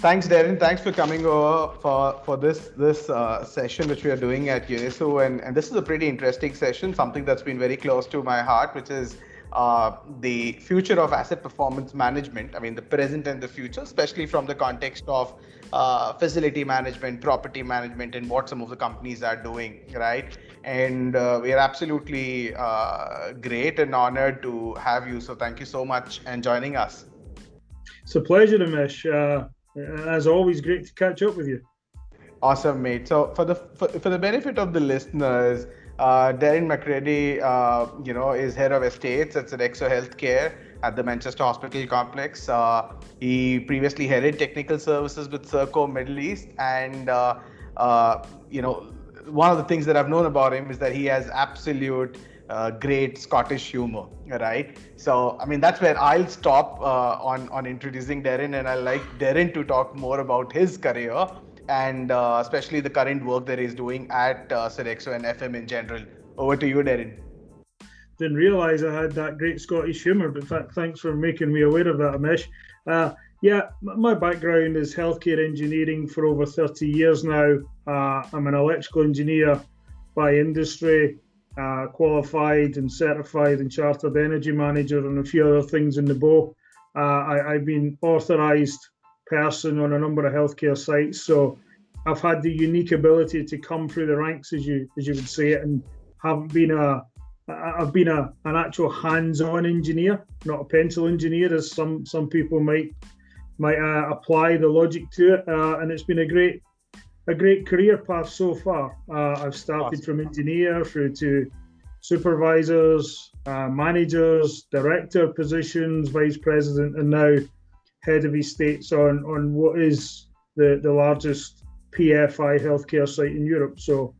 Thanks, Darren. Thanks for coming over for this session which we are doing at UNISO. And this is a pretty interesting session, something that's been very close to my heart, which is the future of asset performance management. I mean, the present and the future, especially from the context of facility management, property management, and what some of the companies are doing, right? And we are absolutely great and honored to have you. So thank you so much and joining us. It's a pleasure, Amish. As always, great to catch up with you. Awesome, mate. So for the benefit of the listeners, Darren McCready, is head of estates at Sodexo Healthcare at the Manchester Hospital Complex. He previously headed technical services with Serco Middle East, and one of the things that I've known about him is that he has absolute great Scottish humor, right? So, I mean, that's where I'll stop on introducing Darren, and I'd like Darren to talk more about his career and especially the current work that he's doing at Sodexo and FM in general. Over to you, Darren. Didn't realise I had that great Scottish humour, but thanks for making me aware of that, Amish. My background is healthcare engineering for over 30 years now. I'm an electrical engineer by industry. Qualified and certified and chartered energy manager and a few other things in the bow. I've been authorised person on a number of healthcare sites, so I've had the unique ability to come through the ranks, as you would say it, and haven't been an actual hands-on engineer, not a pencil engineer, as some people might apply the logic to it. And it's been a great career path so far. I've started from engineer through to supervisors, managers, director positions, vice president, and now head of estates on what is the largest PFI healthcare site in Europe. So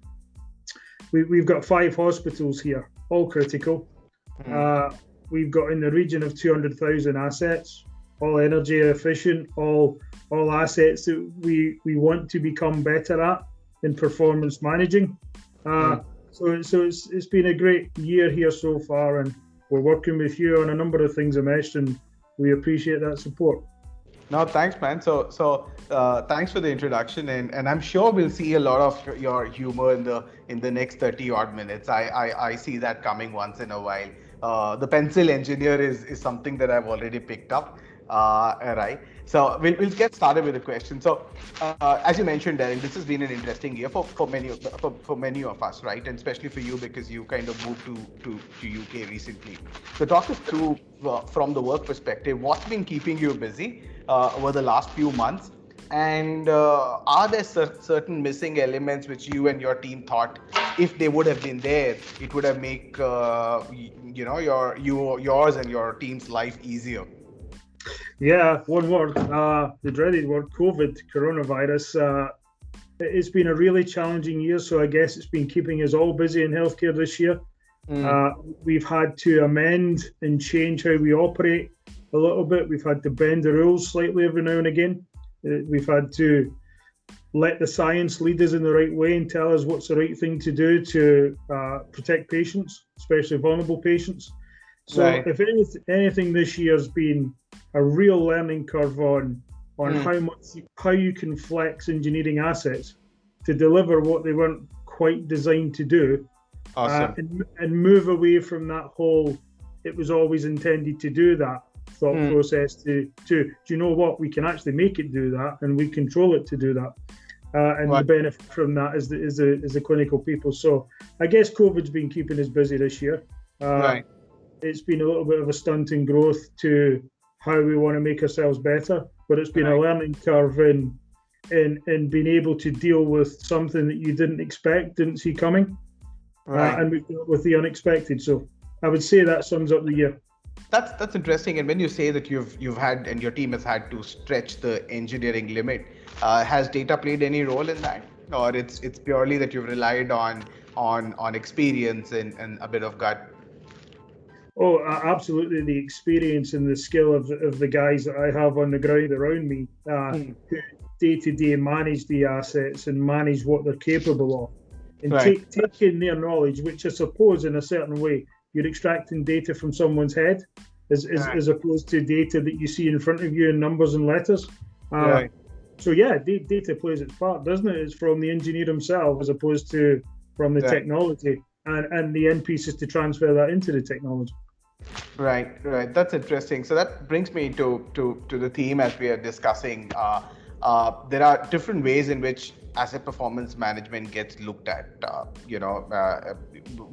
we've got 5 hospitals here, all critical. Mm-hmm. We've got in the region of 200,000 assets, all energy efficient, all assets that we want to become better at in performance managing. So it's been a great year here so far, and we're working with you on a number of things, Amish, and we appreciate that support. No, thanks, man. So thanks for the introduction, and I'm sure we'll see a lot of your humor in the next 30 odd minutes. I see that coming once in a while. The pencil engineer is something that I've already picked up. Right. So we'll get started with the question. So as you mentioned, Darren, this has been an interesting year for many of us, right? And especially for you, because you kind of moved to UK recently. So talk us through from the work perspective, what's been keeping you busy over the last few months? And are there certain missing elements which you and your team thought, if they would have been there, it would have made yours and your team's life easier? Yeah, one word, the dreaded word, COVID, coronavirus. It's been a really challenging year, so I guess it's been keeping us all busy in healthcare this year. We've had to amend and change how we operate a little bit. We've had to bend the rules slightly every now and again. We've had to let the science lead us in the right way and tell us what's the right thing to do to protect patients, especially vulnerable patients. So right. If anything this year has been a real learning curve on how you can flex engineering assets to deliver what they weren't quite designed to do. Awesome. And move away from that whole, it was always intended to do that thought process to you know what, we can actually make it do that and we control it to do that. And right. The benefit from that is the clinical people. So I guess COVID's been keeping us busy this year. Right. It's been a little bit of a stunt in growth to how we want to make ourselves better, but it's been right. a learning curve in being able to deal with something that you didn't expect, didn't see coming, right. And we've dealt with the unexpected. So I would say that sums up the year. That's interesting. And when you say that you've had and your team has had to stretch the engineering limit, has data played any role in that, or it's purely that you've relied on experience and a bit of gut? Oh, absolutely. The experience and the skill of the guys that I have on the ground around me who day-to-day manage the assets and manage what they're capable of. And right. take in their knowledge, which I suppose in a certain way, you're extracting data from someone's head as opposed to data that you see in front of you in numbers and letters. Right. So yeah, data plays its part, doesn't it? It's from the engineer himself as opposed to from the technology, and the end piece is to transfer that into the technology. Right. That's interesting. So that brings me to the theme as we are discussing. There are different ways in which asset performance management gets looked at.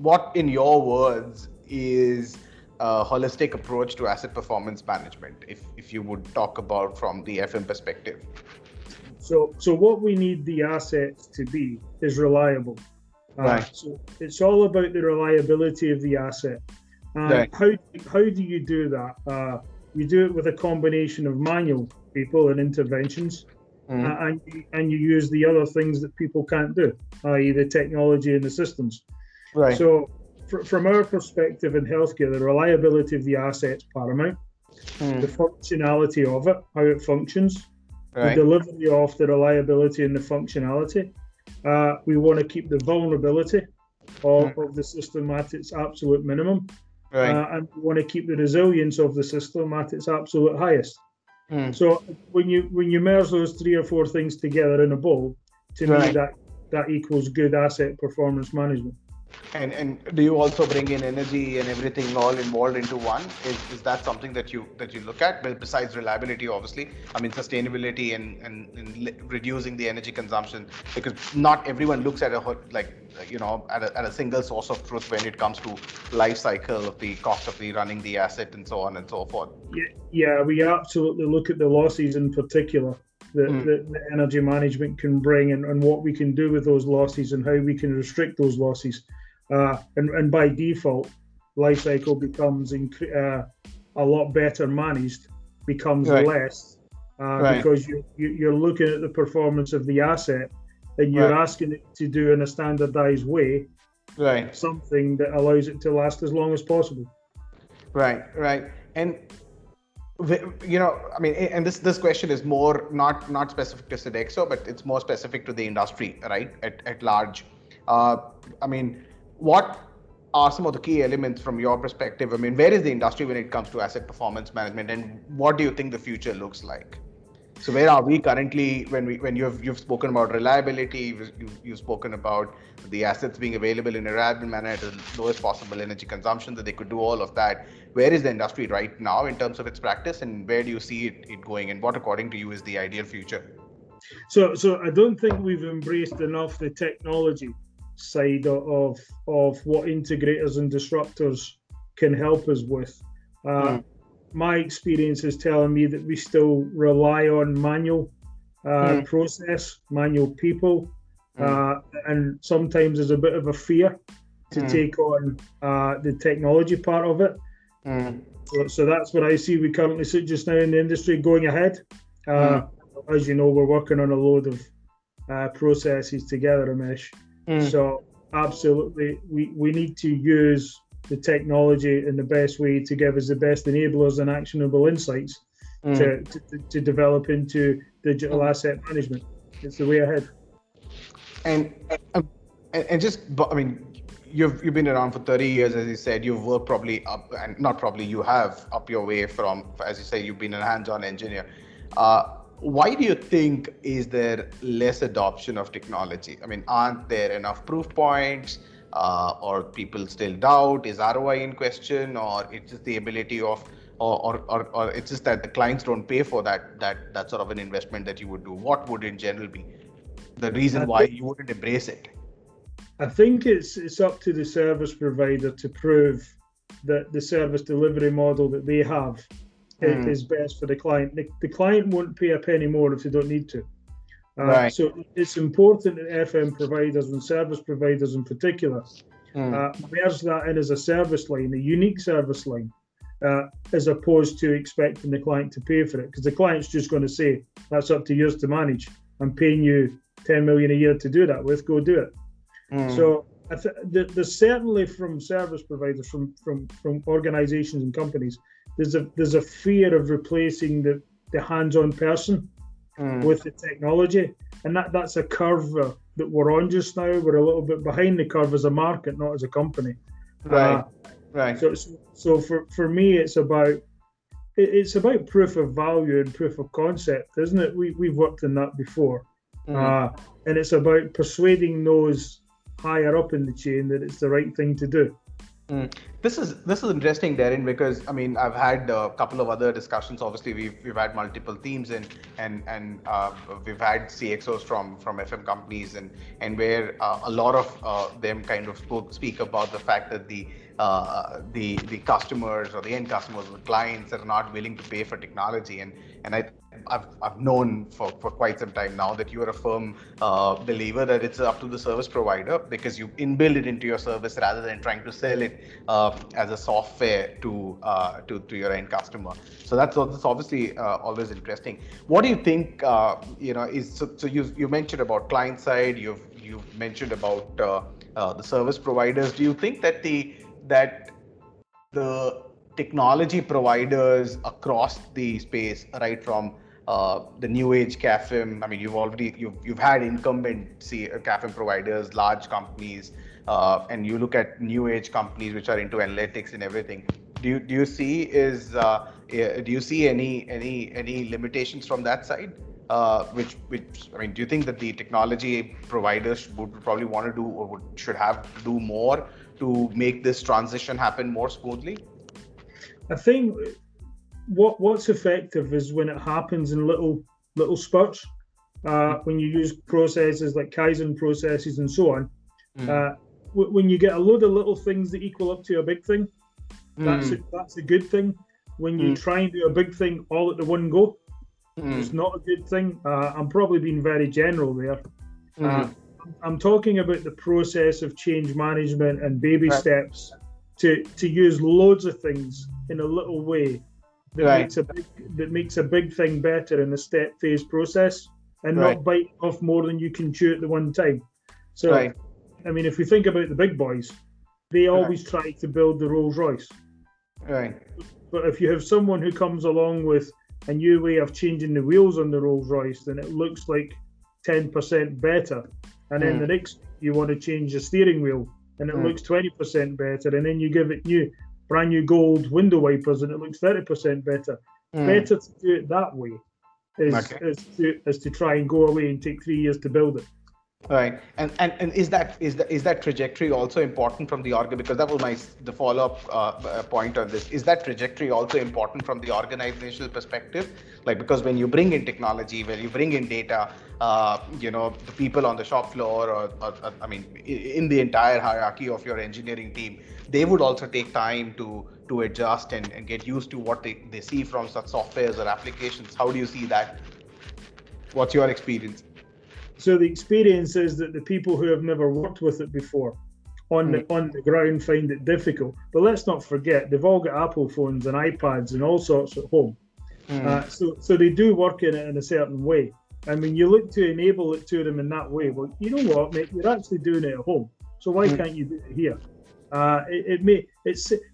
What, in your words, is a holistic approach to asset performance management, if you would talk about from the FM perspective? So what we need the assets to be is reliable. Right. So it's all about the reliability of the asset. Right. How do you do that? You do it with a combination of manual people and interventions, and you use the other things that people can't do, i.e. the technology and the systems. Right. So from our perspective in healthcare, the reliability of the asset is paramount, the functionality of it, how it functions, the delivery of the reliability and the functionality. We want to keep the vulnerability of the system at its absolute minimum, and we want to keep the resilience of the system at its absolute highest. So when you merge those three or four things together in a bowl, to me that equals good asset performance management. And do you also bring in energy and everything all involved into one? Is that something that you look at? Well, besides reliability, obviously, I mean sustainability and reducing the energy consumption, because not everyone looks at a single source of truth when it comes to life cycle of the cost of the running the asset and so on and so forth. Yeah, we absolutely look at the losses in particular that energy management can bring, and what we can do with those losses and how we can restrict those losses. And by default, life cycle becomes a lot better managed, becomes less, because you're looking at the performance of the asset and you're asking it to do in a standardized way something that allows it to last as long as possible. Right. And and this question is more not specific to Sodexo, but it's more specific to the industry, right, at large. What are some of the key elements from your perspective? Where is the industry when it comes to asset performance management, and what do you think the future looks like? So where are we currently when you've spoken about reliability, you've spoken about the assets being available in a reliable manner at the lowest possible energy consumption, that they could do all of that. Where is the industry right now in terms of its practice, and where do you see it going, and what according to you is the ideal future? So I don't think we've embraced enough the technology side of what integrators and disruptors can help us with. My experience is telling me that we still rely on manual process, manual people, and sometimes there's a bit of a fear to take on the technology part of it. So that's what I see we currently sit just now in the industry going ahead. As you know, we're working on a load of processes together, Ramesh. So absolutely, we need to use the technology in the best way to give us the best enablers and actionable insights to develop into digital asset management. It's the way ahead. You've been around for 30 years, as you said. You've worked you have up your way from, as you say, you've been a hands-on engineer. Why do you think is there less adoption of technology? Aren't there enough proof points? Or people still doubt, is ROI in question, or it's just the ability of, or it's just that the clients don't pay for that sort of an investment that you would do? What would in general be the reason why you wouldn't embrace it? I think it's up to the service provider to prove that the service delivery model that they have is best for the client. The client won't pay a penny more if they don't need to. So it's important that FM providers and service providers in particular merge that in as a service line, a unique service line, as opposed to expecting the client to pay for it. Because the client's just going to say, that's up to yours to manage. I'm paying you $10 million a year to do that with, go do it. So there's certainly from service providers, from organizations and companies, there's a fear of replacing the hands-on person with the technology, and that's a curve that we're on just now. We're a little bit behind the curve as a market, not as a company. So for me, it's about it's about proof of value and proof of concept, isn't it? We've worked in that before. Mm-hmm. And it's about persuading those higher up in the chain that it's the right thing to do. Mm. This is interesting, Darren, because I mean, I've had a couple of other discussions. Obviously, we've had multiple teams and we've had CXOs from FM companies and where a lot of them kind of speak about the fact that the customers or the end customers, the clients, are not willing to pay for technology. And I've known for quite some time now that you are a firm believer that it's up to the service provider, because you inbuild it into your service rather than trying to sell it as a software to your end customer. So that's obviously always interesting. What do you think? You mentioned about client side. You've mentioned about the service providers. Do you think that the technology providers across the space, right from the new age CAFIM? I mean, you've had incumbent CAFIM providers, large companies, and you look at new age companies which are into analytics and everything. Do you see any limitations from that side? Which I mean, do you think that the technology providers would probably want to do or should have to do more to make this transition happen more smoothly? I think what's effective is when it happens in little spurts. When you use processes like Kaizen processes and so on, when you get a load of little things that equal up to a big thing, that's a good thing. When you try and do a big thing all at the one go, it's not a good thing. I'm probably being very general there. I'm talking about the process of change management and baby steps to use loads of things in a little way that makes a big thing better in a step phase process, and not biting off more than you can chew at the one time. So, I mean, if we think about the big boys, they always try to build the Rolls Royce. But if you have someone who comes along with a new way of changing the wheels on the Rolls Royce, then it looks like 10% better. And then the next, you want to change the steering wheel, and it looks 20% better. And then you give it brand new gold window wipers, and it looks 30% better. Better to do it that way is to try and go away and take 3 years to build it. And is that trajectory also important from the org? Because that was the follow-up point on this. Is that trajectory also important from the organizational perspective? Like, because when you bring in technology, when you bring in data, the people on the shop floor, or I mean, in the entire hierarchy of your engineering team, they would also take time to adjust and get used to what they see from such softwares or applications. How do you see that? What's your experience? So the experience is that the people who have never worked with it before on the ground find it difficult. But let's not forget, they've all got Apple phones and iPads and all sorts at home. So they do work in it in a certain way. And when you look to enable it to them in that way, well, you know what, mate, you're actually doing it at home. So why can't you do it here?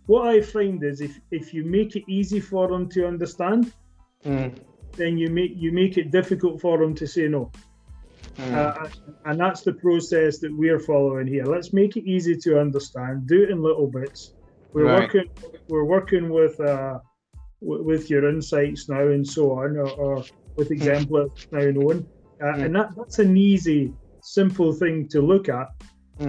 What I find is if you make it easy for them to understand, then you make it difficult for them to say no. And that's the process that we're following here. Let's make it easy to understand. Do it in little bits. We're working with your insights now and so on, or with Exemplar now known. And that's an easy, simple thing to look at,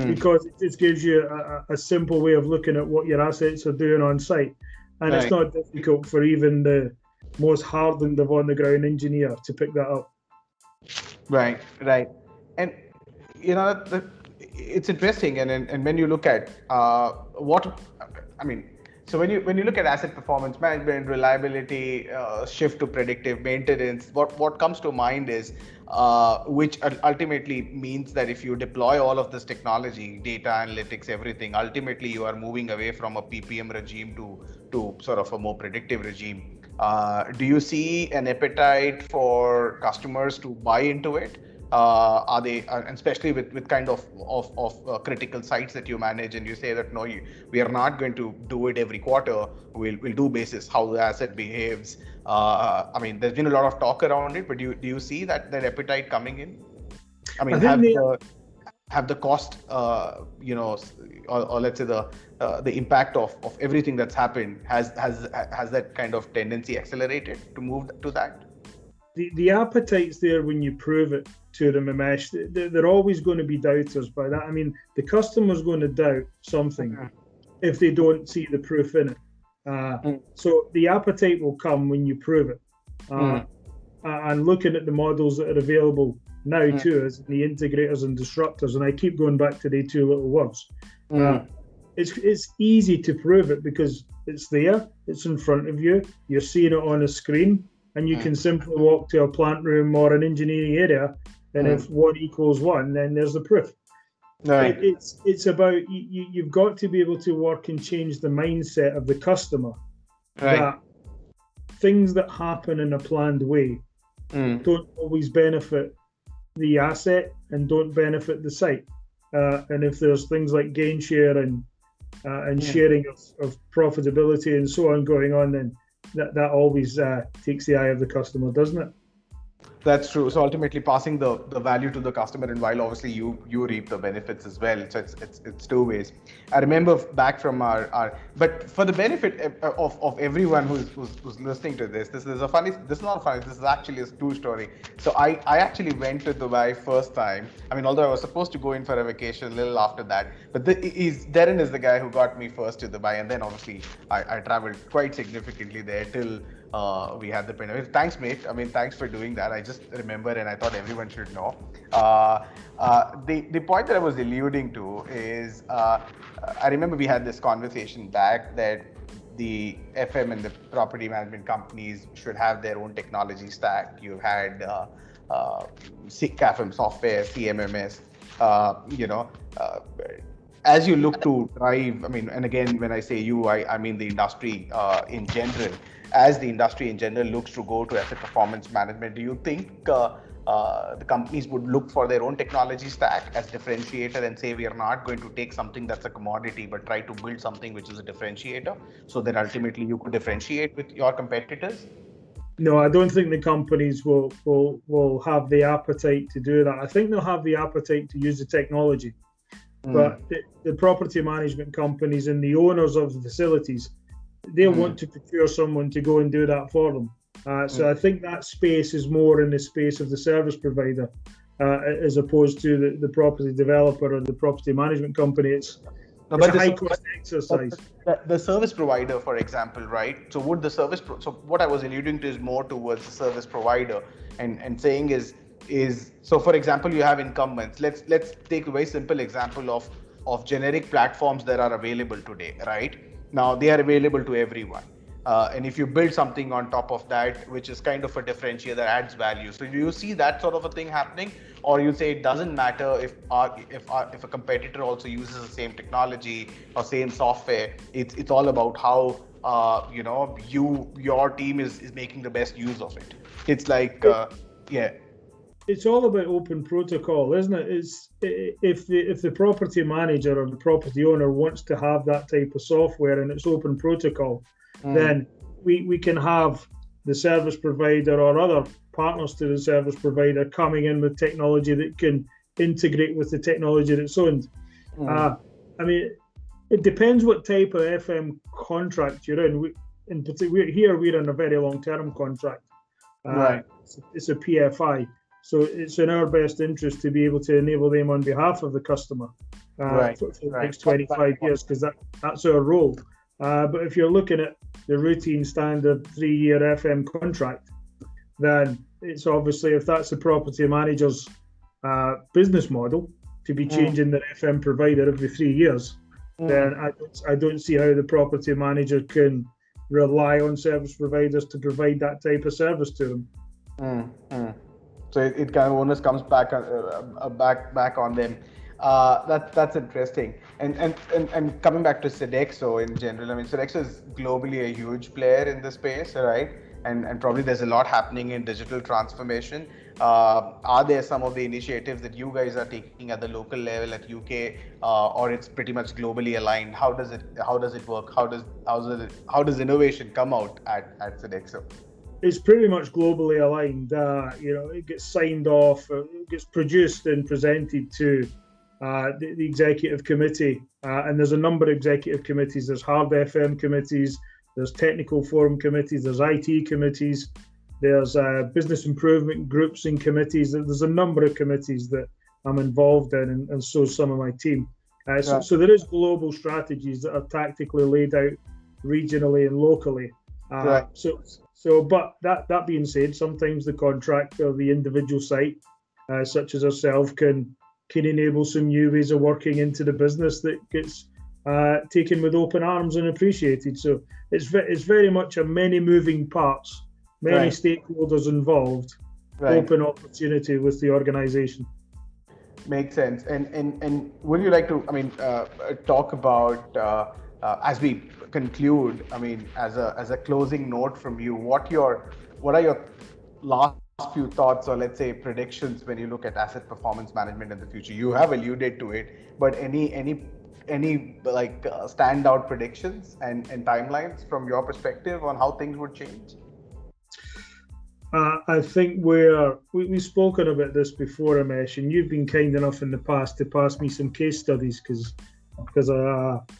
because it just gives you a simple way of looking at what your assets are doing on site, and it's not difficult for even the most hardened of on-the-ground engineer to pick that up. And it's interesting. And when you look at when you look at asset performance management, reliability, shift to predictive maintenance, what comes to mind is which ultimately means that if you deploy all of this technology, data analytics, everything, ultimately you are moving away from a PPM regime to sort of a more predictive regime. Do you see an appetite for customers to buy into it? Are they, and especially with kind of critical sites that you manage, and you say that no, we are not going to do it every quarter. We'll do basis how the asset behaves. I mean, there's been a lot of talk around it, but do you see that appetite coming in? I mean, have the have the cost, or let's say the impact of everything that's happened, has that kind of tendency accelerated to move to that? The appetite's there when you prove it to them, Imesh. They're always going to be doubters by that. I mean, the customer's going to doubt something if they don't see the proof in it. So the appetite will come when you prove it. And looking at the models that are available now to us, the integrators and disruptors, and I keep going back to the two little words. It's easy to prove it because it's there, it's in front of you, you're seeing it on a screen, and you can simply walk to a plant room or an engineering area, and if 1 equals 1, then there's the proof. Right. It's about, you've got to be able to work and change the mindset of the customer. Right. That things that happen in a planned way don't always benefit the asset and don't benefit the site. And if there's things like gain share and sharing of profitability and so on going on, then that always takes the eye of the customer, doesn't it? That's true. So ultimately passing the value to the customer, and while obviously you reap the benefits as well. So it's two ways. I remember back from our but for the benefit of everyone who's listening to this, this is actually a true story. So I actually went to Dubai first time. I mean, although I was supposed to go in for a vacation a little after that, but Darren is the guy who got me first to Dubai, and then obviously I traveled quite significantly there till we had the pandemic. Thanks, mate. I mean, thanks for doing that. I just remember, and I thought everyone should know. The point that I was alluding to is, I remember we had this conversation back that the FM and the property management companies should have their own technology stack. You had CAFIM software, CMMS, as you look to drive, I mean, and again, when I say you, I mean the industry in general. As the industry in general looks to go to asset performance management, do you think the companies would look for their own technology stack as differentiator and say, we are not going to take something that's a commodity, but try to build something which is a differentiator, so that ultimately you could differentiate with your competitors? No, I don't think the companies will have the appetite to do that. I think they'll have the appetite to use the technology. But the property management companies and the owners of the facilities, they want to procure someone to go and do that for them. So I think that space is more in the space of the service provider, as opposed to the property developer or the property management company. It's a high-cost exercise. The service provider, for example, right? So what I was alluding to is more towards the service provider, and saying is so, for example, you have incumbents. Let's take a very simple example of generic platforms that are available today, right? Now they are available to everyone, and if you build something on top of that, which is kind of a differentiator that adds value, so do you see that sort of a thing happening, or you say it doesn't matter if a competitor also uses the same technology or same software? It's all about how your team is making the best use of it. It's like It's all about open protocol, isn't it? If the property manager or the property owner wants to have that type of software and it's open protocol, then we can have the service provider or other partners to the service provider coming in with technology that can integrate with the technology that's owned. I mean, it depends what type of FM contract you're in. We're in a very long-term contract. Right. It's a PFI. So it's in our best interest to be able to enable them on behalf of the customer for the next 25 years, because that's our role. But if you're looking at the routine standard 3-year FM contract, then it's obviously, if that's the property manager's business model, to be changing their FM provider every 3 years, then I don't see how the property manager can rely on service providers to provide that type of service to them. So it kind of onus comes back on them. That's interesting. And coming back to Sodexo in general, I mean, Sodexo is globally a huge player in the space, right? And probably there's a lot happening in digital transformation. Are there some of the initiatives that you guys are taking at the local level at UK, or it's pretty much globally aligned? How does it work? How does innovation come out at Sodexo? It's pretty much globally aligned. It gets signed off, it gets produced and presented to the executive committee, and there's a number of executive committees. There's hard FM committees, there's technical forum committees, there's IT committees, there's business improvement groups and committees. There's a number of committees that I'm involved in, and so some of my team. So there is global strategies that are tactically laid out regionally and locally. But that being said, sometimes the contractor, the individual site, such as ourselves, can enable some new ways of working into the business that gets taken with open arms and appreciated. So it's very much a many moving parts, many stakeholders involved, open opportunity with the organisation. Makes sense. And would you like to, talk about, as we conclude, as a closing note from you, what are your last few thoughts, or let's say predictions, when you look at asset performance management in the future? You have alluded to it, but any like standout predictions and timelines from your perspective on how things would change? I think we've spoken about this before, Amesh, and you've been kind enough in the past to pass me some case studies because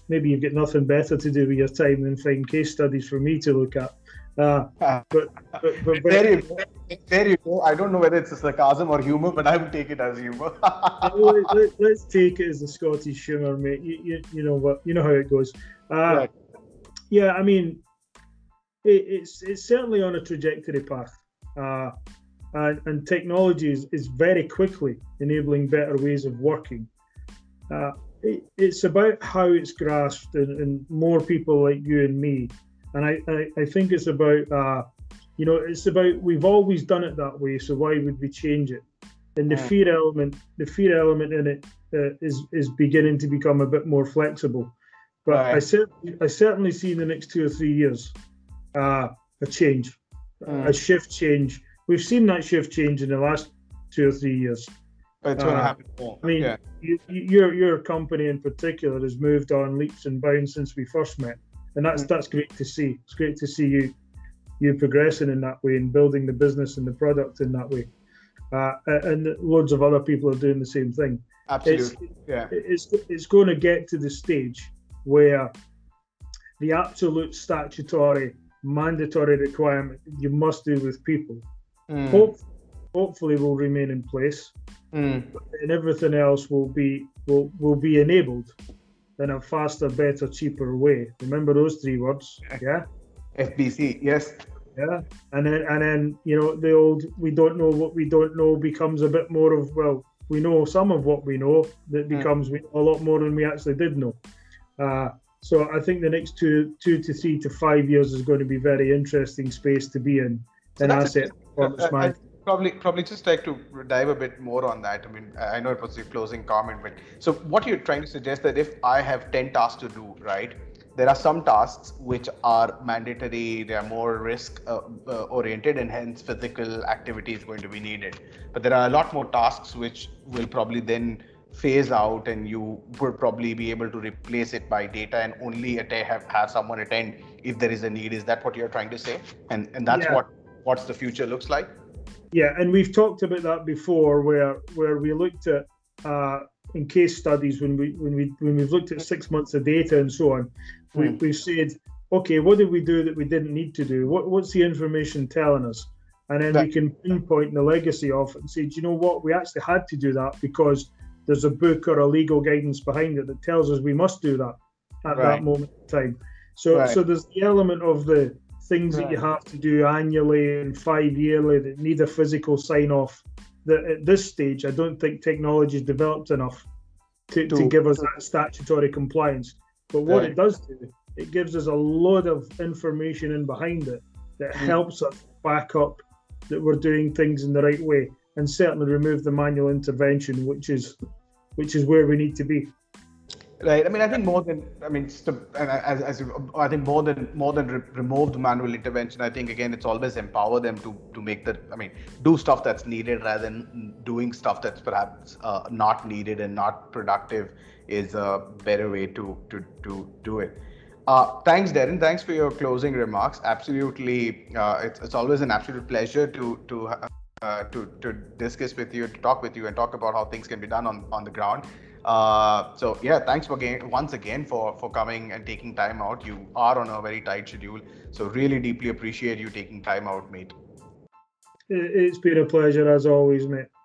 maybe you've got nothing better to do with your time than find case studies for me to look at. But there you go. I don't know whether it's a sarcasm or humor, but I would take it as humor. Let's take it as a Scottish humor, mate. You know what? You know how it goes. Yeah, it's certainly on a trajectory path. And technology is very quickly enabling better ways of working. It's about how it's grasped, and more people like you and me. And I think it's about, we've always done it that way, so why would we change it? And the fear element in it is beginning to become a bit more flexible. But I certainly see in the next 2 or 3 years a change. A shift change. We've seen that shift change in the last 2 or 3 years. It's going to happen more. Your company in particular has moved on leaps and bounds since we first met, and that's great to see. It's great to see you progressing in that way and building the business and the product in that way. And loads of other people are doing the same thing. Absolutely. It's going to get to the stage where the absolute statutory mandatory requirement you must do with people hopefully will remain in place, and everything else will be enabled in a faster, better, cheaper way. Remember those 3 words? Yeah. FBC. Yes. Yeah. And then the old "we don't know what we don't know" becomes a bit more of, well, we know some of what we know. That becomes a lot more than we actually did know. So I think the next 2 to 3 to 5 years is going to be very interesting space to be in. So asset performance management. Probably just like to dive a bit more on that. I know it was your closing comment, but so what you're trying to suggest that if I have 10 tasks to do, right? There are some tasks which are mandatory, they are more risk oriented, and hence physical activity is going to be needed. But there are a lot more tasks which will probably then phase out, and you would probably be able to replace it by data and only have someone attend if there is a need. Is that what you're trying to say? And that's what's the future looks like? Yeah, and we've talked about that before, where we looked at in case studies when we've looked at 6 months of data and so on. We said, okay, what did we do that we didn't need to do? What's the information telling us? And then we can pinpoint the legacy of it and say, do you know what, we actually had to do that because there's a book or a legal guidance behind it that tells us we must do that at that moment in time. So there's the element of the things that you have to do annually and 5 yearly that need a physical sign-off, that at this stage, I don't think technology has developed enough to give us that statutory compliance. But what it does do, it gives us a lot of information in behind it that helps us back up that we're doing things in the right way, and certainly remove the manual intervention, which is where we need to be. Right. I think more than remove the manual intervention, I think again it's always empower them to make the do stuff that's needed rather than doing stuff that's perhaps not needed and not productive is a better way to do it. Thanks, Darren. Thanks for your closing remarks. Absolutely, it's always an absolute pleasure to discuss with you, to talk with you, and talk about how things can be done on the ground. So yeah, thanks again, once again for coming and taking time out. You are on a very tight schedule, so really deeply appreciate you taking time out, mate. It's been a pleasure as always, mate.